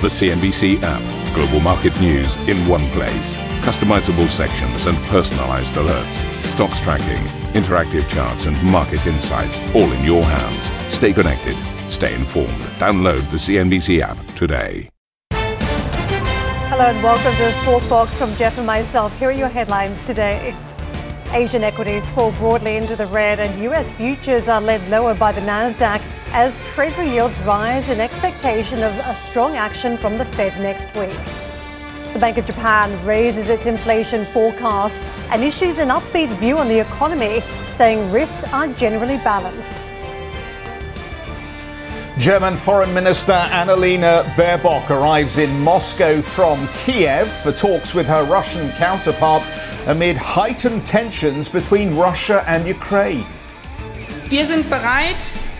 The CNBC app. Global market news in one place. Customizable sections and personalized alerts. Stocks tracking, interactive charts and market insights all in your hands. Stay connected. Stay informed. Download the CNBC app today. Hello and welcome to the SQUAWK Box from Jeff and myself. Here are your headlines today. Asian equities fall broadly into the red and US futures are led lower by the Nasdaq as Treasury yields rise in expectation of a strong action from the Fed next week. The Bank of Japan raises its inflation forecast and issues an upbeat view on the economy, saying risks are generally balanced. German Foreign Minister Annalena Baerbock arrives in Moscow from Kyiv for talks with her Russian counterpart amid heightened tensions between Russia and Ukraine.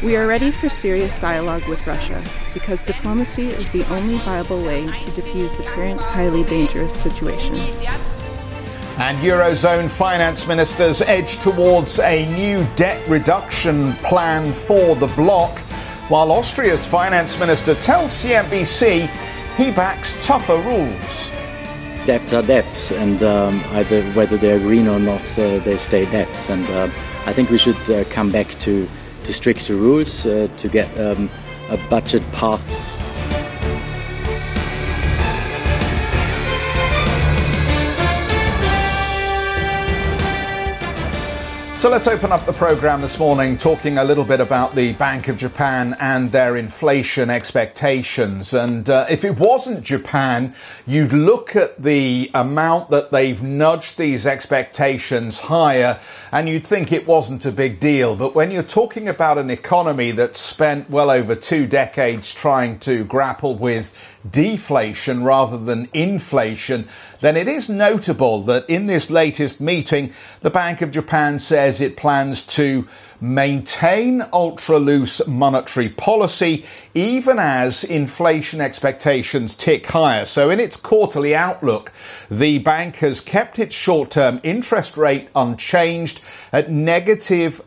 We are ready for serious dialogue with Russia because diplomacy is the only viable way to defuse the current highly dangerous situation. And Eurozone finance ministers edge towards a new debt reduction plan for the bloc, while Austria's finance minister tells CNBC he backs tougher rules. Debts are debts, and either whether they're green or not, they stay debts. And I think we should come back to stricter rules to get a budget path. So let's open up the program this morning talking a little bit about the Bank of Japan and their inflation expectations. And if it wasn't Japan, you'd look at the amount that they've nudged these expectations higher and you'd think it wasn't a big deal. But when you're talking about an economy that's spent well over 20 decades trying to grapple with deflation rather than inflation, then it is notable that in this latest meeting, the Bank of Japan says it plans to maintain ultra-loose monetary policy even as inflation expectations tick higher. So in its quarterly outlook, the bank has kept its short-term interest rate unchanged at negative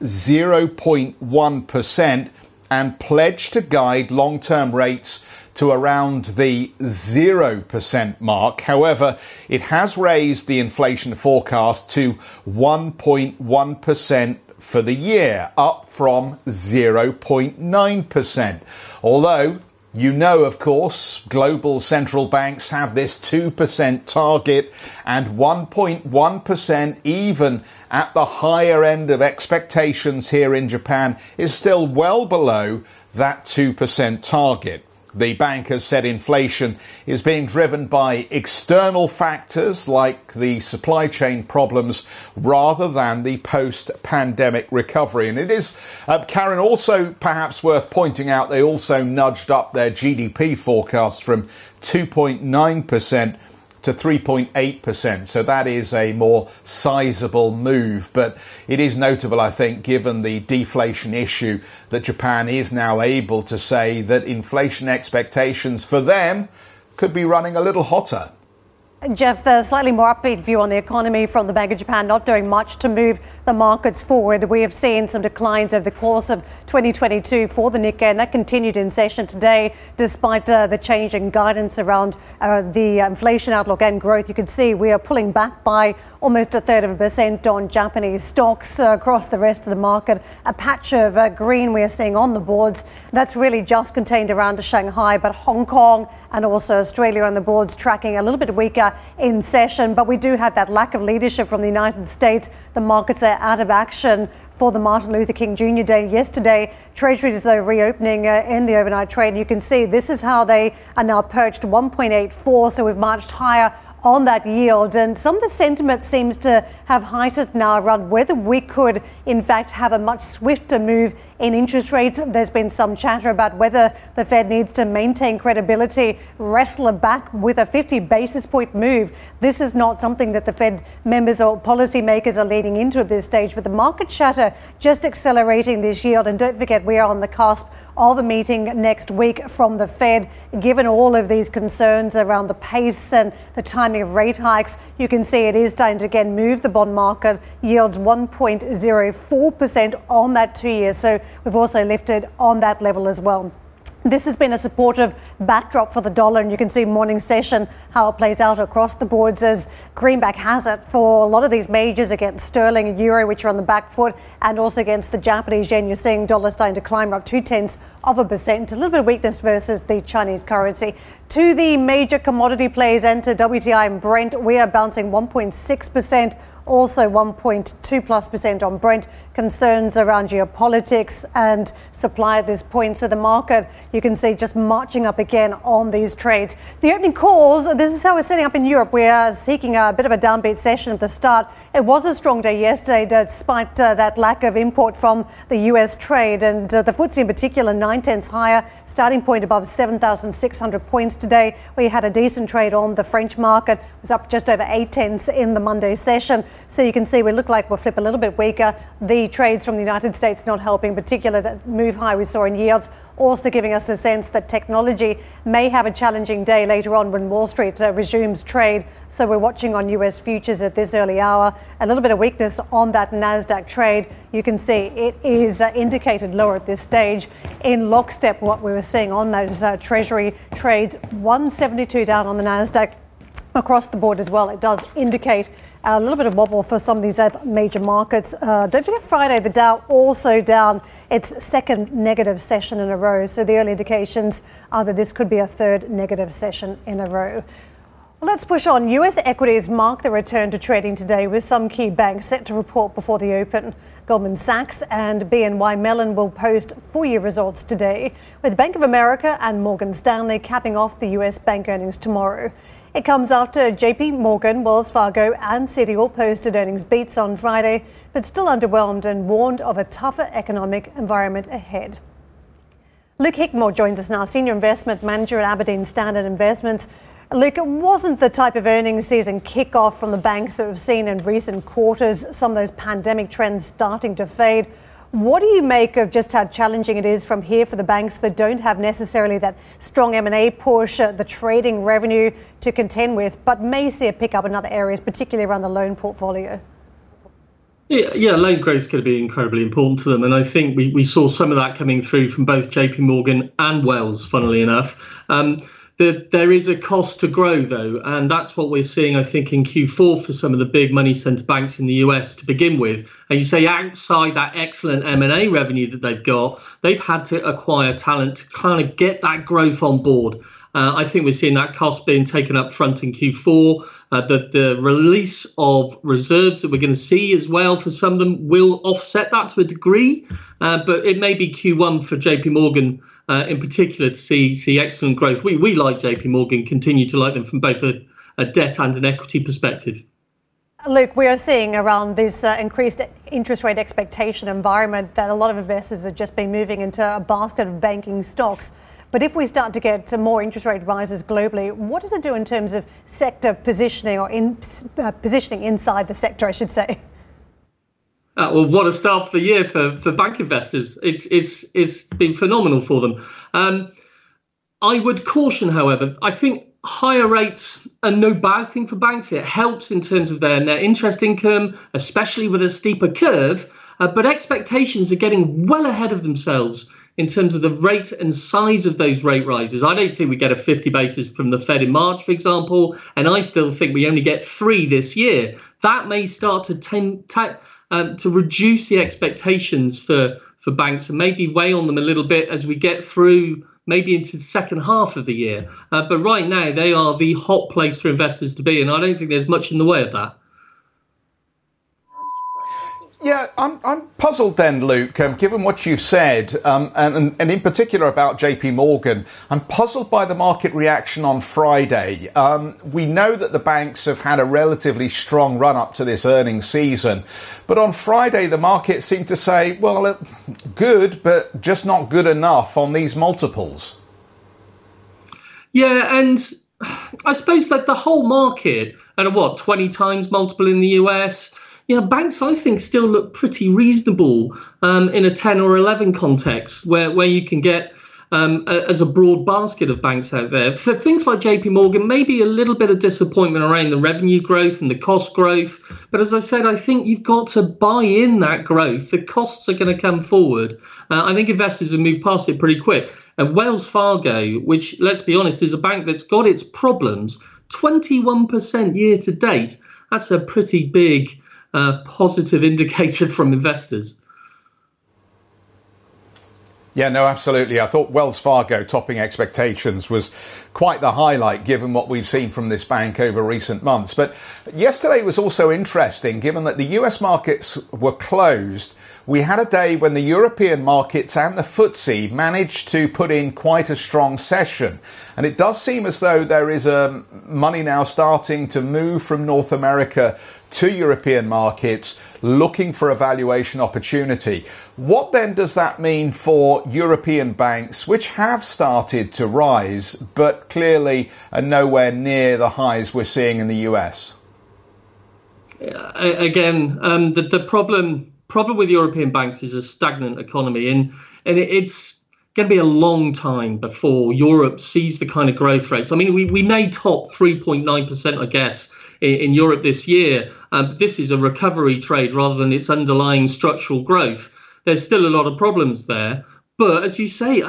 0.1% and pledged to guide long-term rates to around the 0% mark. However, it has raised the inflation forecast to 1.1% for the year, up from 0.9%. Although, you know, of course, global central banks have this 2% target, and 1.1% even at the higher end of expectations here in Japan is still well below that 2% target. The bank has said inflation is being driven by external factors like the supply chain problems rather than the post-pandemic recovery. And it is, Karen, also perhaps worth pointing out they also nudged up their GDP forecast from 2.9% to 3.8%. So that is a more sizable move. But it is notable, I think, given the deflation issue, that Japan is now able to say that inflation expectations for them could be running a little hotter. Jeff, the slightly more upbeat view on the economy from the Bank of Japan not doing much to move the markets forward. We have seen some declines over the course of 2022 for the Nikkei, and that continued in session today despite the change in guidance around the inflation outlook and growth. You can see we are pulling back by almost 0.33% on Japanese stocks across the rest of the market. A patch of green we are seeing on the boards. That's really just contained around Shanghai, but Hong Kong and also Australia on the boards tracking a little bit weaker in session, but we do have that lack of leadership from the United States. The markets are out of action for the Martin Luther King Jr. Day yesterday. Treasuries, though, reopening in the overnight trade. You can see this is how they are now perched, 1.84, so we've marched higher on that yield, and some of the sentiment seems to have heightened now around whether we could in fact have a much swifter move in interest rates. There's been some chatter about whether the Fed needs to maintain credibility, wrestle back with a 50 basis point move. This is not something that the Fed members or policymakers are leaning into at this stage, but the market chatter just accelerating this yield. And don't forget, we are on the cusp of a meeting next week from the Fed. Given all of these concerns around the pace and the timing of rate hikes, you can see it is starting to again move the bond market. Yields 1.04% on that 2 years. So we've also lifted on that level as well. This has been a supportive backdrop for the dollar, and you can see morning session how it plays out across the boards as greenback has it for a lot of these majors against sterling and euro, which are on the back foot, and also against the Japanese yen. You're seeing dollar starting to climb up 0.2%, a little bit of weakness versus the Chinese currency. To the major commodity plays, enter WTI and Brent. We are bouncing 1.6%. Also 1.2%+ on Brent. Concerns around geopolitics and supply at this point. So the market, you can see, just marching up again on these trades. The opening calls, this is how we're setting up in Europe. We are seeking a bit of a downbeat session at the start. It was a strong day yesterday despite that lack of import from the US trade. And the FTSE in particular, 0.9 higher, starting point above 7,600 points today. We had a decent trade on the French market. It was up just over 0.8 in the Monday session. So you can see we look like we'll flip a little bit weaker. The trades from the United States not helping, in particular that move high we saw in yields, also giving us the sense that technology may have a challenging day later on when Wall Street resumes trade. So we're watching on US futures at this early hour. A little bit of weakness on that NASDAQ trade. You can see it is indicated lower at this stage. In lockstep, what we were seeing on those Treasury trades, 172 down on the NASDAQ across the board as well. It does indicate a little bit of wobble for some of these major markets. Don't forget Friday, the Dow also down its second negative session in a row. So the early indications are that this could be a third negative session in a row. Well, let's push on. US equities mark the return to trading today with some key banks set to report before the open. Goldman Sachs and BNY Mellon will post full-year results today, with Bank of America and Morgan Stanley capping off the US bank earnings tomorrow. It comes after JP Morgan, Wells Fargo and Citi all posted earnings beats on Friday, but still underwhelmed and warned of a tougher economic environment ahead. Luke Hickmore joins us now, Senior Investment Manager at Aberdeen Standard Investments. Luke, it wasn't the type of earnings season kickoff from the banks that we've seen in recent quarters, some of those pandemic trends starting to fade. What do you make of just how challenging it is from here for the banks that don't have necessarily that strong M&A push, the trading revenue to contend with, but may see a pickup in other areas, particularly around the loan portfolio? Yeah, loan growth is going to be incredibly important to them. And I think we saw some of that coming through from both JP Morgan and Wells, funnily enough. There is a cost to grow, though, and that's what we're seeing, I think, in Q4 for some of the big money centre banks in the US to begin with. And you say outside that excellent M&A revenue that they've got, they've had to acquire talent to kind of get that growth on board. I think we're seeing that cost being taken up front in Q4. The release of reserves that we're going to see as well for some of them will offset that to a degree. But it may be Q1 for JP Morgan in particular to see excellent growth. We like JP Morgan, continue to like them from both a debt and an equity perspective. Luke, we are seeing around this increased interest rate expectation environment that a lot of investors have just been moving into a basket of banking stocks. But if we start to get more interest rate rises globally, what does it do in terms of sector positioning or positioning inside the sector, I should say? Well, what a start for the year for bank investors. It's been phenomenal for them. I would caution, however, I think higher rates are no bad thing for banks. It helps in terms of their net interest income, especially with a steeper curve. But expectations are getting well ahead of themselves in terms of the rate and size of those rate rises. I don't think we get a 50 basis from the Fed in March, for example, and I still think we only get 3 this year. That may start to reduce the expectations for banks and maybe weigh on them a little bit as we get through maybe into the second half of the year. But right now, they are the hot place for investors to be, and I don't think there's much in the way of that. Yeah, I'm puzzled then, Luke, given what you've said, and in particular about JP Morgan. I'm puzzled by the market reaction on Friday. We know that the banks have had a relatively strong run up to this earnings season. But on Friday, the market seemed to say, well, good, but just not good enough on these multiples. Yeah, and I suppose that the whole market at 20 times multiple in the US. You know, banks, I think, still look pretty reasonable in a 10 or 11 context where you can get as a broad basket of banks out there. For things like JP Morgan, maybe a little bit of disappointment around the revenue growth and the cost growth. But as I said, I think you've got to buy in that growth. The costs are going to come forward. I think investors have moved past it pretty quick. And Wells Fargo, which, let's be honest, is a bank that's got its problems, 21% year to date. That's a pretty big positive indicator from investors. Yeah, no, absolutely. I thought Wells Fargo topping expectations was quite the highlight, given what we've seen from this bank over recent months. But yesterday was also interesting, given that the US markets were closed. We had a day when the European markets and the FTSE managed to put in quite a strong session. And it does seem as though there is money now starting to move from North America to European markets looking for a valuation opportunity. What then does that mean for European banks, which have started to rise, but clearly are nowhere near the highs we're seeing in the US? Again, the problem with European banks is a stagnant economy, and it's going to be a long time before Europe sees the kind of growth rates. I mean, we may top 3.9%, I guess, in Europe this year. But this is a recovery trade rather than its underlying structural growth. There's still a lot of problems there. But as you say,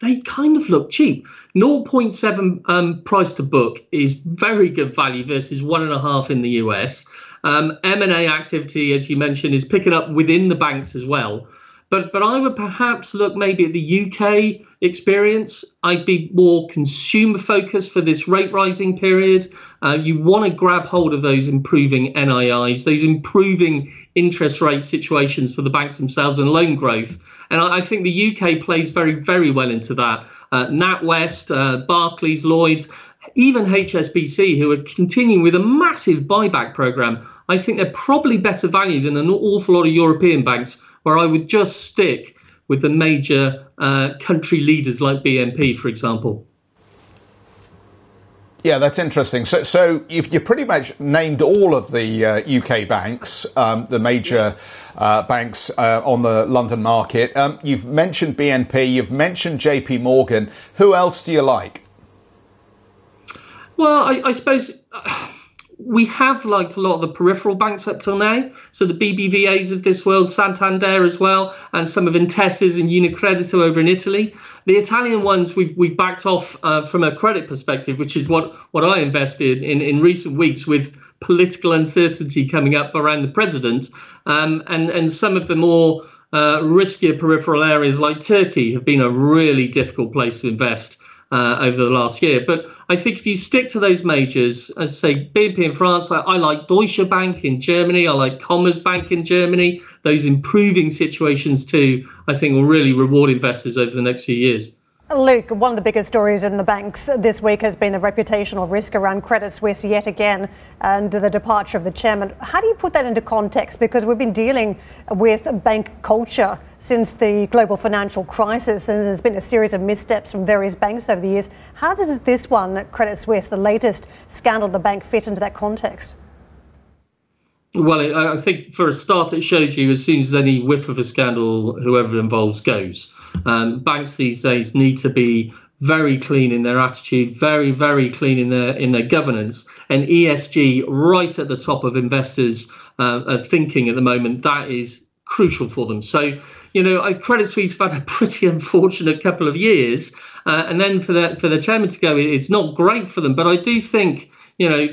they kind of look cheap. 0.7 price to book is very good value versus 1.5 in the US. M&A activity, as you mentioned, is picking up within the banks as well. But I would perhaps look maybe at the UK experience. I'd be more consumer focused for this rate rising period. You want to grab hold of those improving NIIs, those improving interest rate situations for the banks themselves and loan growth. And I think the UK plays very, very well into that. NatWest, Barclays, Lloyds, even HSBC, who are continuing with a massive buyback program. I think they're probably better value than an awful lot of European banks, where I would just stick with the major country leaders like BNP, for example. Yeah, that's interesting. So you pretty much named all of the UK banks, the major banks on the London market. You've mentioned BNP, you've mentioned JP Morgan. Who else do you like? Well, I suppose we have liked a lot of the peripheral banks up till now. So the BBVAs of this world, Santander as well, and some of Intesa's and Unicredito over in Italy. The Italian ones we've backed off from a credit perspective, which is what I invested in recent weeks with political uncertainty coming up around the president. And some of the more riskier peripheral areas like Turkey have been a really difficult place to invest over the last year. But I think if you stick to those majors, as I say, BNP in France, I like Deutsche Bank in Germany, I like Commerzbank in Germany. Those improving situations too, I think, will really reward investors over the next few years. Luke, one of the biggest stories in the banks this week has been the reputational risk around Credit Suisse yet again and the departure of the chairman. How do you put that into context? Because we've been dealing with bank culture since the global financial crisis, and there's been a series of missteps from various banks over the years. How does this one, Credit Suisse, the latest scandal of the bank, fit into that context? Well, I think for a start, it shows you as soon as any whiff of a scandal, whoever involved goes. Banks these days need to be very clean in their attitude, very, very clean in their governance, and ESG right at the top of investors' thinking at the moment. That is crucial for them. So, you know, Credit Suisse have had a pretty unfortunate couple of years, and then for the chairman to go, it's not great for them. But I do think, you know,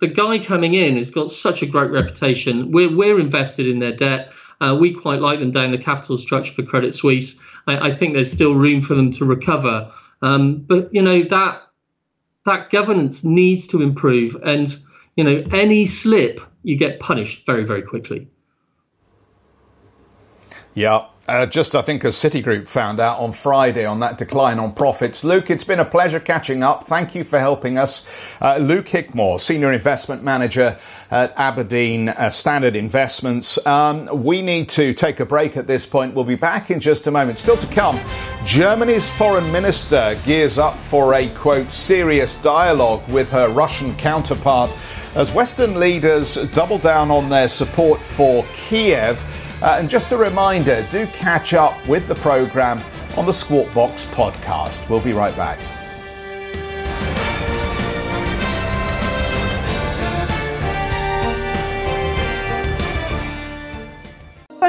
the guy coming in has got such a great reputation. We're invested in their debt. We quite like them down the capital structure for Credit Suisse. I think there's still room for them to recover. But, you know, that governance needs to improve. And, you know, any slip, you get punished very, very quickly. Yeah. Just, I think, as Citigroup found out on Friday on that decline on profits. Luke, it's been a pleasure catching up. Thank you for helping us. Luke Hickmore, Senior Investment Manager at Aberdeen Standard Investments. We need to take a break at this point. We'll be back in just a moment. Still to come, Germany's foreign minister gears up for a, quote, serious dialogue with her Russian counterpart as Western leaders double down on their support for Kiev. And just a reminder, do catch up with the programme on the Squawk Box podcast. We'll be right back.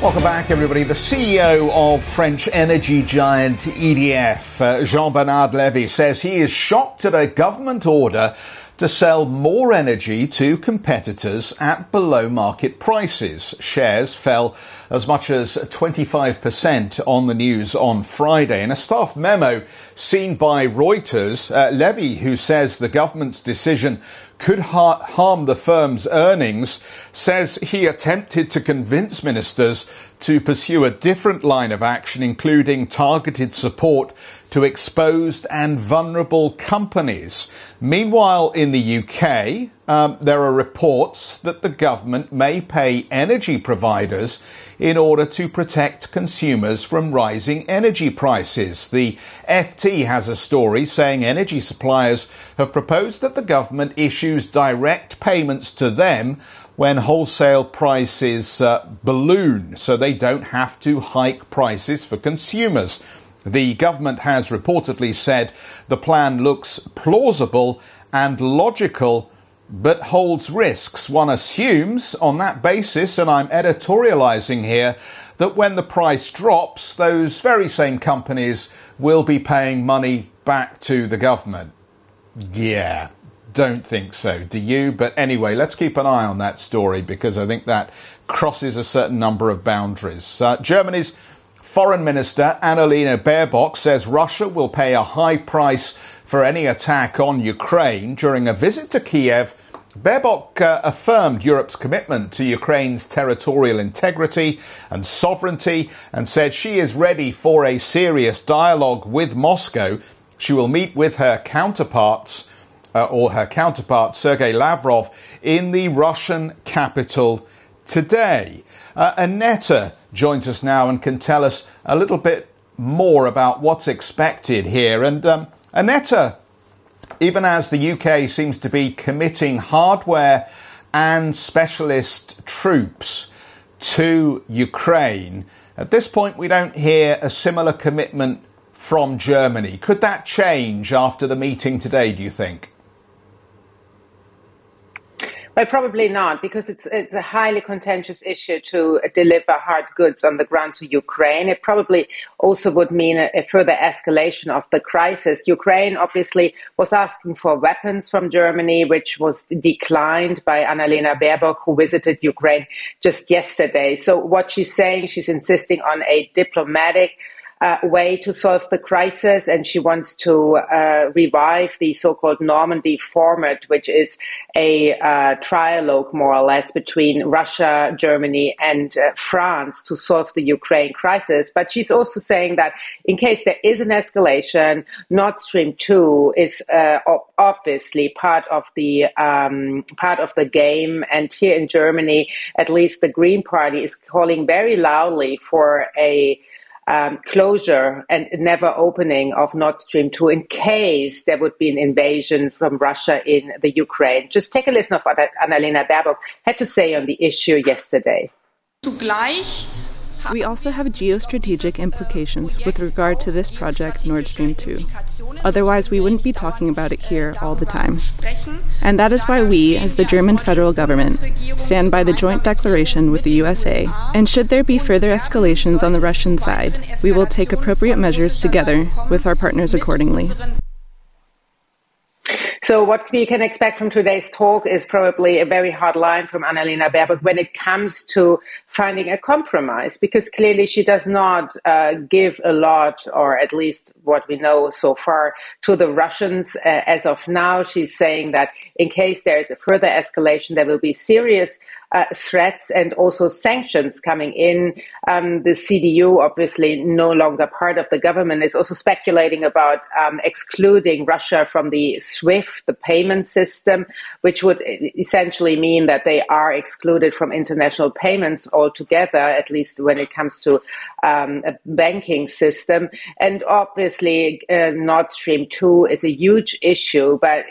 Welcome back, everybody. The CEO of French energy giant EDF, Jean-Bernard Lévy, says he is shocked at a government order to sell more energy to competitors at below market prices. Shares fell as much as 25% on the news on Friday. In a staff memo seen by Reuters, Lévy, who says the government's decision could harm the firm's earnings, says he attempted to convince ministers to pursue a different line of action, including targeted support to exposed and vulnerable companies. Meanwhile, in the UK, there are reports that the government may pay energy providers in order to protect consumers from rising energy prices. The FT has a story saying energy suppliers have proposed that the government issues direct payments to them when wholesale prices balloon, so they don't have to hike prices for consumers. The government has reportedly said the plan looks plausible and logical, but holds risks. One assumes on that basis, and I'm editorializing here, that when the price drops, those very same companies will be paying money back to the government. Yeah, don't think so, do you? But anyway, let's keep an eye on that story because I think that crosses a certain number of boundaries. Germany's Foreign Minister Annalena Baerbock says Russia will pay a high price for any attack on Ukraine. During a visit to Kyiv, Baerbock affirmed Europe's commitment to Ukraine's territorial integrity and sovereignty and said she is ready for a serious dialogue with Moscow. She will meet with her counterparts, Sergei Lavrov, in the Russian capital today. Annetta joins us now and can tell us a little bit more about what's expected here. And Annetta, even as the UK seems to be committing hardware and specialist troops to Ukraine, at this point we don't hear a similar commitment from Germany. Could that change after the meeting today, do you think? Well, probably not, because it's a highly contentious issue to deliver hard goods on the ground to Ukraine. It probably also would mean a further escalation of the crisis. Ukraine obviously was asking for weapons from Germany, which was declined by Annalena Baerbock, who visited Ukraine just yesterday. So what she's saying, she's insisting on a diplomatic way to solve the crisis, and she wants to revive the so-called Normandy format, which is a trialogue, more or less, between Russia, Germany and France to solve the Ukraine crisis. But she's also saying that in case there is an escalation, Nord Stream 2 is obviously part of the game. And here in Germany, at least the Green Party is calling very loudly for a closure and never opening of Nord Stream 2 in case there would be an invasion from Russia in the Ukraine. Just take a listen of what Annalena Baerbock had to say on the issue yesterday. We also have geostrategic implications with regard to this project, Nord Stream 2. Otherwise, we wouldn't be talking about it here all the time. And that is why we, as the German federal government, stand by the joint declaration with the USA. And should there be further escalations on the Russian side, we will take appropriate measures together with our partners accordingly. So what we can expect from today's talk is probably a very hard line from Annalena Baerbock when it comes to finding a compromise, because clearly she does not give a lot, or at least what we know so far, to the Russians. As of now, she's saying that in case there is a further escalation, there will be serious threats and also sanctions coming in. The CDU, obviously no longer part of the government, is also speculating about excluding Russia from the SWIFT, the payment system, which would essentially mean that they are excluded from international payments altogether, at least when it comes to a banking system. And obviously, Nord Stream 2 is a huge issue, but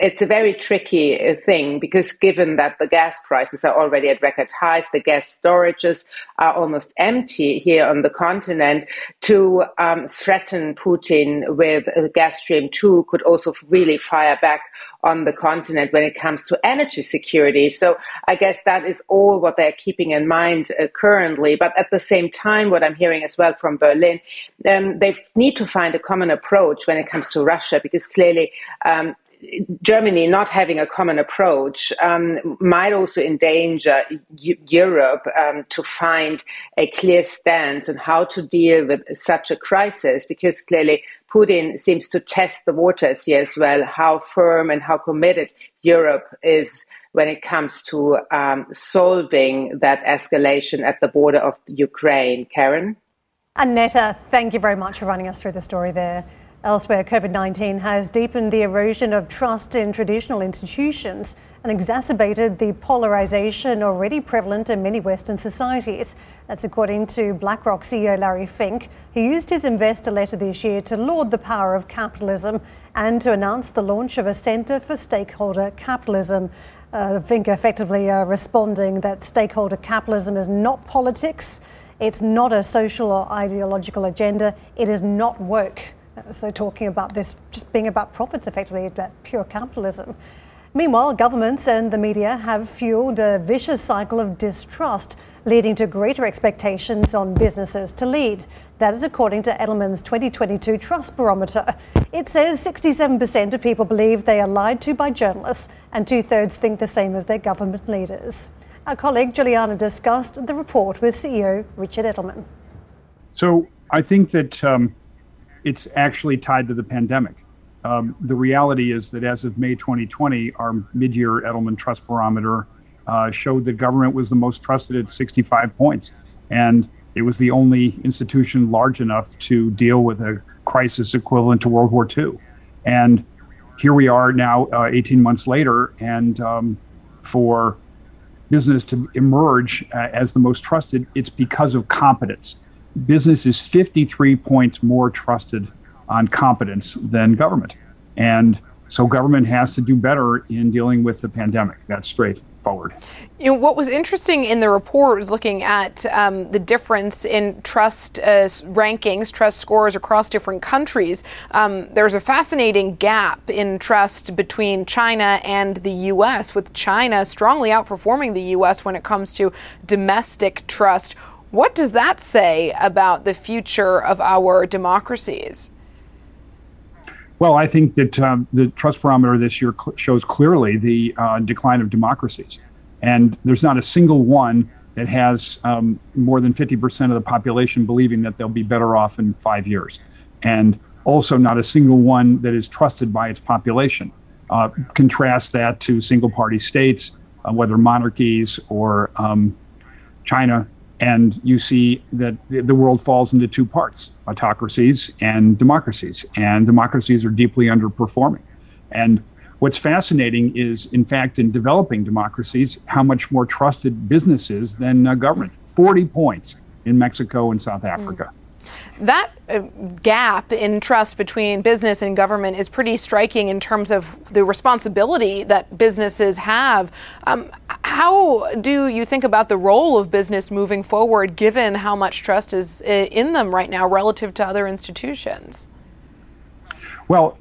it's a very tricky thing, because given that the gas prices are already at record highs, the gas storages are almost empty here on the continent, to threaten Putin with Gas Stream 2 could also really fire back on the continent when it comes to energy security. So I guess that is all what they're keeping in mind currently. But at the same time, what I'm hearing as well from Berlin, they need to find a common approach when it comes to Russia, because clearly Germany not having a common approach might also endanger Europe to find a clear stance on how to deal with such a crisis, because clearly Putin seems to test the waters here as well, how firm and how committed Europe is when it comes to solving that escalation at the border of Ukraine. Karen? Annetta, thank you very much for running us through the story there. Elsewhere, COVID-19 has deepened the erosion of trust in traditional institutions and exacerbated the polarisation already prevalent in many Western societies. That's according to BlackRock CEO Larry Fink, who used his investor letter this year to laud the power of capitalism and to announce the launch of a Centre for Stakeholder Capitalism. Fink effectively responding that stakeholder capitalism is not politics, it's not a social or ideological agenda, it is not woke. So talking about this just being about profits, effectively, about pure capitalism. Meanwhile, governments and the media have fueled a vicious cycle of distrust, leading to greater expectations on businesses to lead. That is according to Edelman's 2022 Trust Barometer. It says 67% of people believe they are lied to by journalists, and 2/3 think the same of their government leaders. Our colleague Juliana discussed the report with CEO Richard Edelman. So I think that it's actually tied to the pandemic. The reality is that as of May 2020, our mid-year Edelman Trust Barometer showed that government was the most trusted at 65 points. And it was the only institution large enough to deal with a crisis equivalent to World War II. And here we are now 18 months later, and for business to emerge as the most trusted, it's because of competence. Business is 53 points more trusted on competence than government. And so government has to do better in dealing with the pandemic. That's straightforward. You know, what was interesting in the report was looking at the difference in trust rankings, trust scores across different countries. There's a fascinating gap in trust between China and the U.S., with China strongly outperforming the U.S. when it comes to domestic trust. What does that say about the future of our democracies? Well, I think that the Trust Barometer this year shows clearly the decline of democracies. And there's not a single one that has more than 50% of the population believing that they'll be better off in 5 years. And also not a single one that is trusted by its population. Contrast that to single-party states, whether monarchies or China. And you see that the world falls into two parts, autocracies and democracies are deeply underperforming. And what's fascinating is, in fact, in developing democracies, how much more trusted business is than government. 40 points in Mexico and South Africa. That gap in trust between business and government is pretty striking in terms of the responsibility that businesses have. How do you think about the role of business moving forward, given how much trust is in them right now relative to other institutions? Well,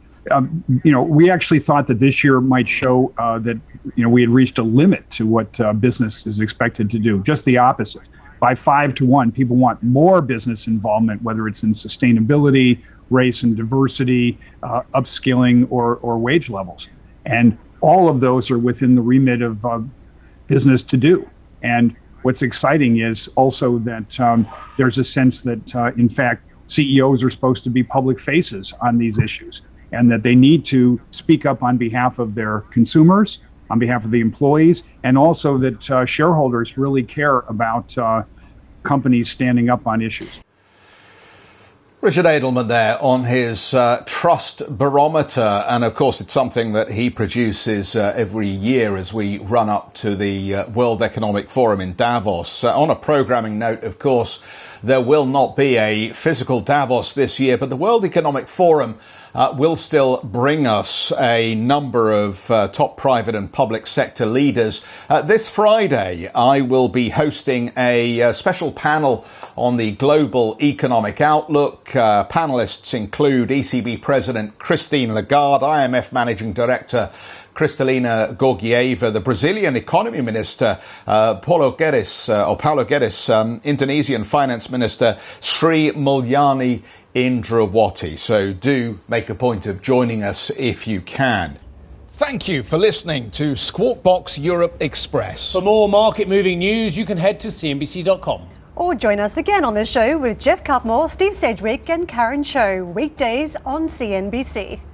we actually thought that this year might show that, we had reached a limit to what business is expected to do, just the opposite. By 5 to 1, people want more business involvement, whether it's in sustainability, race and diversity, upskilling, or wage levels. And all of those are within the remit of business to do. And what's exciting is also that there's a sense that, in fact, CEOs are supposed to be public faces on these issues, and that they need to speak up on behalf of their consumers, on behalf of the employees, and also that shareholders really care about companies standing up on issues. Richard Edelman there on his Trust Barometer. And of course, it's something that he produces every year as we run up to the World Economic Forum in Davos. On a programming note, of course, there will not be a physical Davos this year, but the World Economic Forum will still bring us a number of top private and public sector leaders. This Friday, I will be hosting a special panel on the global economic outlook. Panelists include ECB President Christine Lagarde, IMF Managing Director Kristalina Georgieva, the Brazilian Economy Minister, Paulo Guedes, Indonesian Finance Minister Sri Mulyani Indrawati. So do make a point of joining us if you can. Thank you for listening to Squawk Box Europe Express. For more market-moving news, you can head to cnbc.com. Or join us again on the show with Jeff Cutmore, Steve Sedgwick and Karen Cho, weekdays on CNBC.